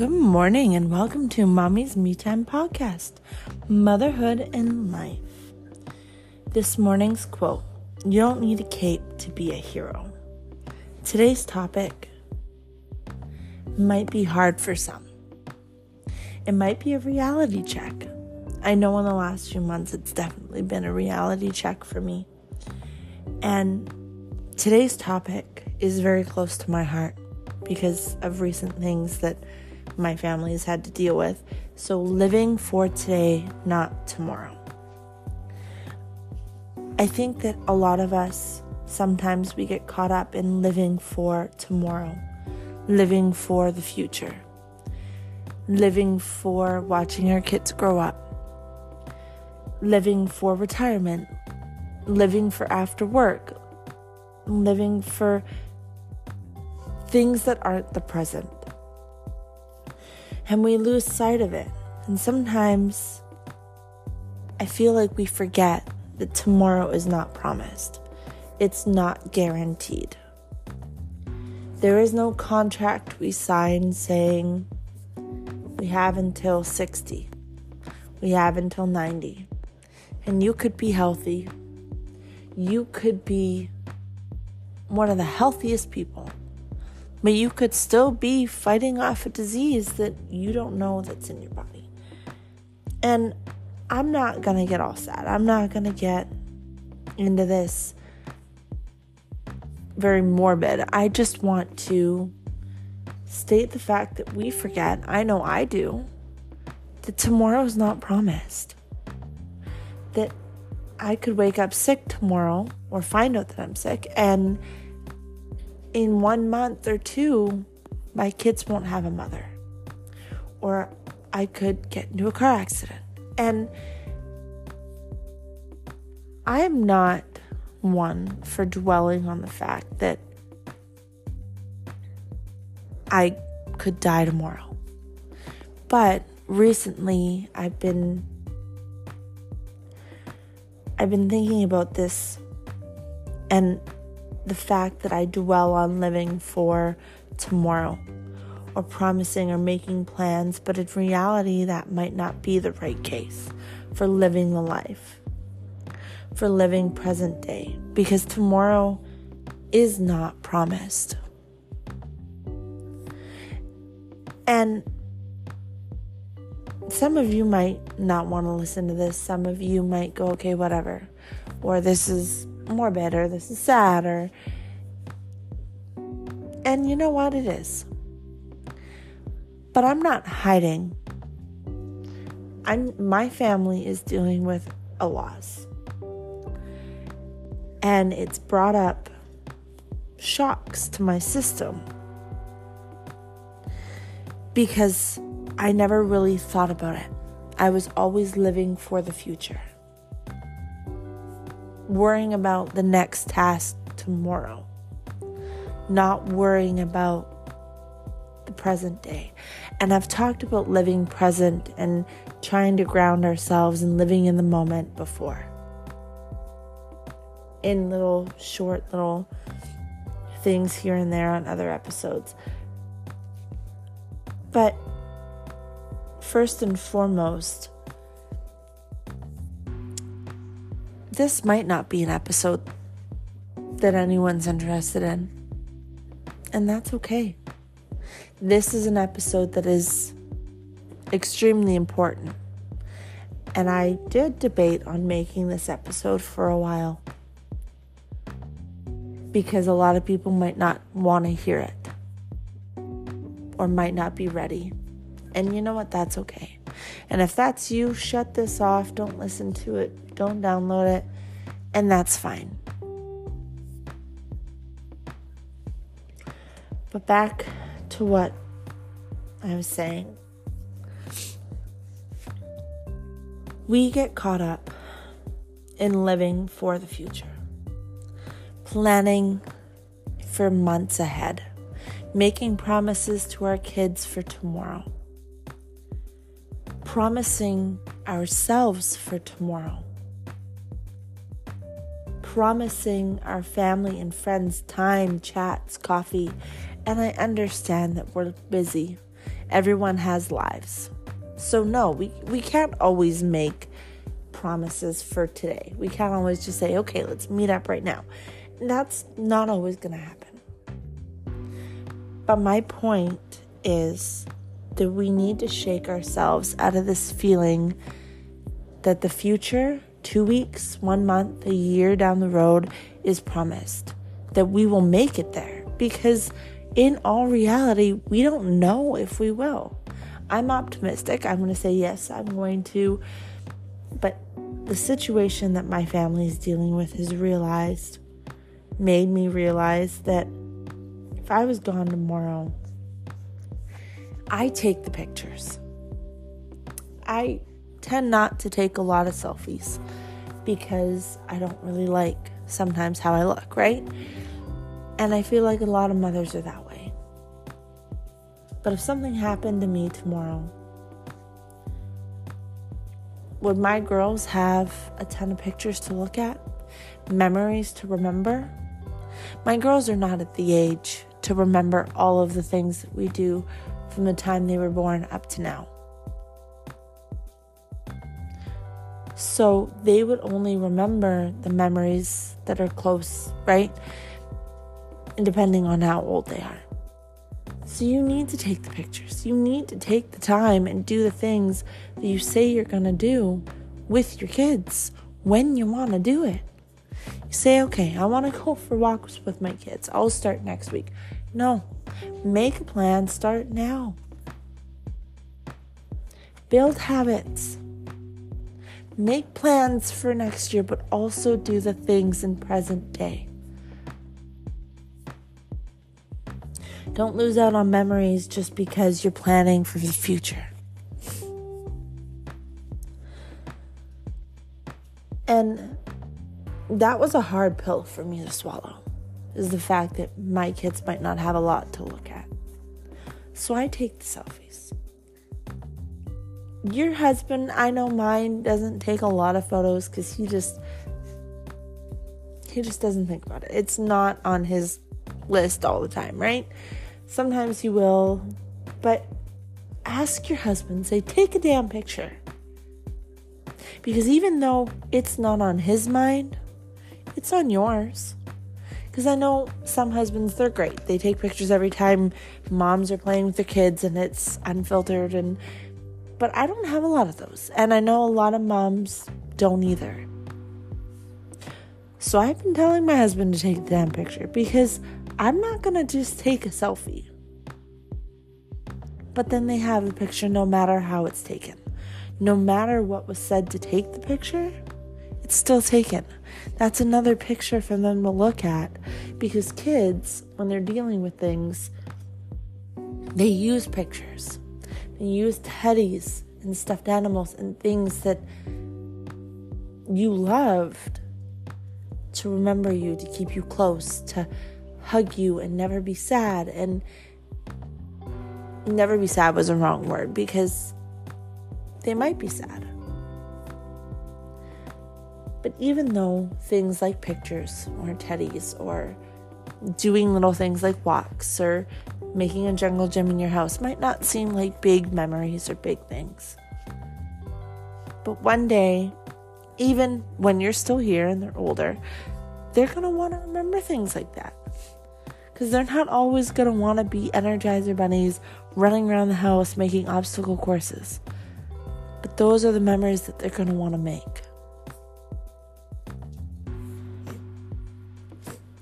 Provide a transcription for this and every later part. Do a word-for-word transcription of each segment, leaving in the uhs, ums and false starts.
Good morning and welcome to Mommy's Me Time podcast, Motherhood and Life. This morning's quote, you don't need a cape to be a hero. Today's topic might be hard for some. It might be a reality check. I know in the last few months it's definitely been a reality check for me. And today's topic is very close to my heart because of recent things that my family has had to deal with. So living for today, not tomorrow. I think that a lot of us, sometimes we get caught up in living for tomorrow, living for the future, living for watching our kids grow up, living for retirement, living for after work, living for things that aren't the present. And we lose sight of it. And sometimes I feel like we forget that tomorrow is not promised. It's not guaranteed. There is no contract we sign saying we have until sixty. We have until ninety. And you could be healthy. You could be one of the healthiest people. But you could still be fighting off a disease that you don't know that's in your body. And I'm not going to get all sad. I'm not going to get into this very morbid. I just want to state the fact that we forget, I know I do, that tomorrow's not promised. That I could wake up sick tomorrow or find out that I'm sick and in one month or two, my kids won't have a mother. Or I could get into a car accident. And I am not one for dwelling on the fact that I could die tomorrow. But recently, I've been I've been thinking about this and the fact that I dwell on living for tomorrow or promising or making plans, but in reality, that might not be the right case for living the life, for living present day, because tomorrow is not promised. And some of you might not want to listen to this. Some of you might go, okay, whatever, or this is morbid, or this is sad, or and you know what, it is. But I'm not hiding. I'm my family is dealing with a loss, and it's brought up shocks to my system because I never really thought about it. I was always living for the future, worrying about the next task tomorrow, not worrying about the present day. And I've talked about living present and trying to ground ourselves and living in the moment before, in little short little things here and there on other episodes. But first and foremost, this might not be an episode that anyone's interested in, and that's okay. This is an episode that is extremely important, and I did debate on making this episode for a while because a lot of people might not want to hear it or might not be ready, and you know what? That's okay. And if that's you, shut this off. Don't listen to it. Don't download it, and that's fine. But back to what I was saying. We get caught up in living for the future, planning for months ahead, making promises to our kids for tomorrow, promising ourselves for tomorrow, promising our family and friends time, chats, coffee. And I understand that we're busy Everyone has lives. So no, we, we can't always make promises for today. We can't always just say, okay, let's meet up right now. That's not always going to happen. But my point is that we need to shake ourselves out of this feeling that the future, two weeks, one month, a year down the road, is promised, that we will make it there. Because in all reality, we don't know if we will. I'm optimistic. I'm going to say, yes, I'm going to. But the situation that my family is dealing with has realized, made me realize that if I was gone tomorrow, I take the pictures. I tend not to take a lot of selfies because I don't really like sometimes how I look, right? And I feel like a lot of mothers are that way. But if something happened to me tomorrow, would my girls have a ton of pictures to look at? Memories to remember? My girls are not at the age to remember all of the things that we do from the time they were born up to now. So they would only remember the memories that are close, right? And depending on how old they are. So you need to take the pictures. You need to take the time and do the things that you say you're going to do with your kids when you want to do it. You say, okay, I want to go for walks with my kids. I'll start next week. No, make a plan. Start now. Build habits. Make plans for next year, but also do the things in present day. Don't lose out on memories just because you're planning for the future. And that was a hard pill for me to swallow, is the fact that my kids might not have a lot to look at. So I take the selfies. Your husband, I know mine, doesn't take a lot of photos because he just, he just doesn't think about it. It's not on his list all the time, right? Sometimes he will, but ask your husband, say, take a damn picture. Because even though it's not on his mind, it's on yours. Because I know some husbands, they're great. They take pictures every time moms are playing with their kids and it's unfiltered and But I don't have a lot of those. And I know a lot of moms don't either. So I've been telling my husband to take the damn picture. Because I'm not going to just take a selfie. But then they have the picture no matter how it's taken. No matter what was said to take the picture, it's still taken. That's another picture for them to look at. Because kids, when they're dealing with things, they use pictures. And use teddies and stuffed animals and things that you loved to remember you, to keep you close, to hug you and never be sad. And never be sad was a wrong word because they might be sad. But even though things like pictures or teddies or doing little things like walks or making a jungle gym in your house might not seem like big memories or big things. But one day, even when you're still here and they're older, they're going to want to remember things like that. Because they're not always going to want to be Energizer bunnies running around the house making obstacle courses. But those are the memories that they're going to want to make.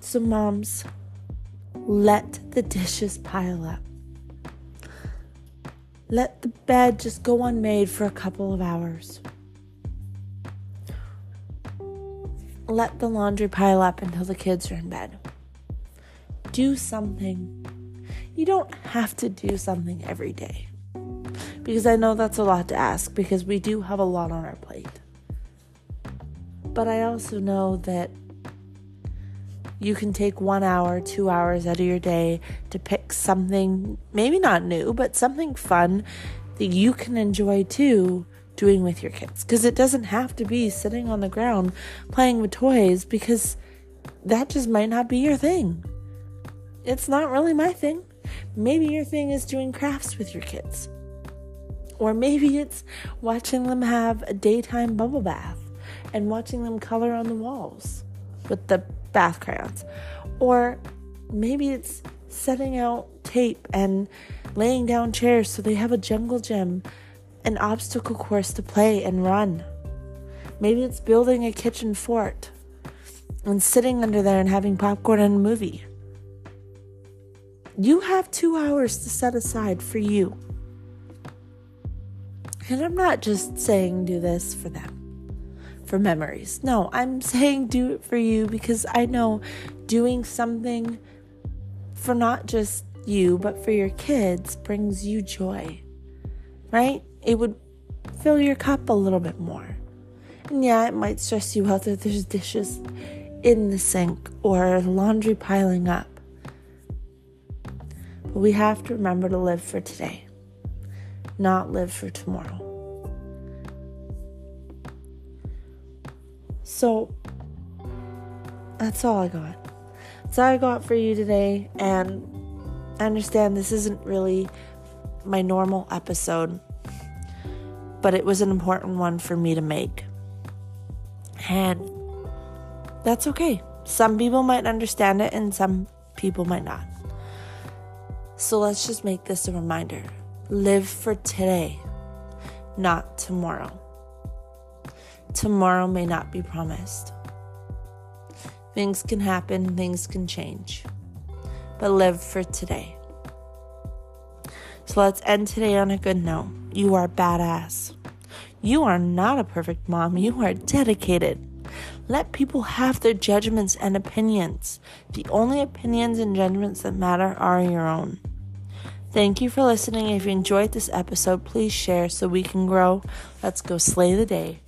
So moms, let the dishes pile up. Let the bed just go unmade for a couple of hours. Let the laundry pile up until the kids are in bed. Do something. You don't have to do something every day. Because I know that's a lot to ask because we do have a lot on our plate. But I also know that you can take one hour, two hours out of your day to pick something, maybe not new, but something fun that you can enjoy too doing with your kids. Because it doesn't have to be sitting on the ground playing with toys because that just might not be your thing. It's not really my thing. Maybe your thing is doing crafts with your kids. Or maybe it's watching them have a daytime bubble bath and watching them color on the walls with the bath crayons. Or maybe it's setting out tape and laying down chairs so they have a jungle gym, an obstacle course to play and run. Maybe it's building a kitchen fort and sitting under there and having popcorn and a movie. You have two hours to set aside for you. And I'm not just saying do this for them, for memories. No, I'm saying do it for you, because I know doing something for not just you, but for your kids brings you joy, right? It would fill your cup a little bit more. And yeah, it might stress you out that there's dishes in the sink or laundry piling up. But we have to remember to live for today, not live for tomorrow. So that's all I got. That's all I got for you today. And I understand this isn't really my normal episode, but it was an important one for me to make. And that's okay. Some people might understand it and some people might not. So let's just make this a reminder. Live for today, not tomorrow. Tomorrow may not be promised. Things can happen, things can change. But live for today. So let's end today on a good note. You are badass. You are not a perfect mom. You are dedicated. Let people have their judgments and opinions. The only opinions and judgments that matter are your own. Thank you for listening. If you enjoyed this episode, please share so we can grow. Let's go slay the day.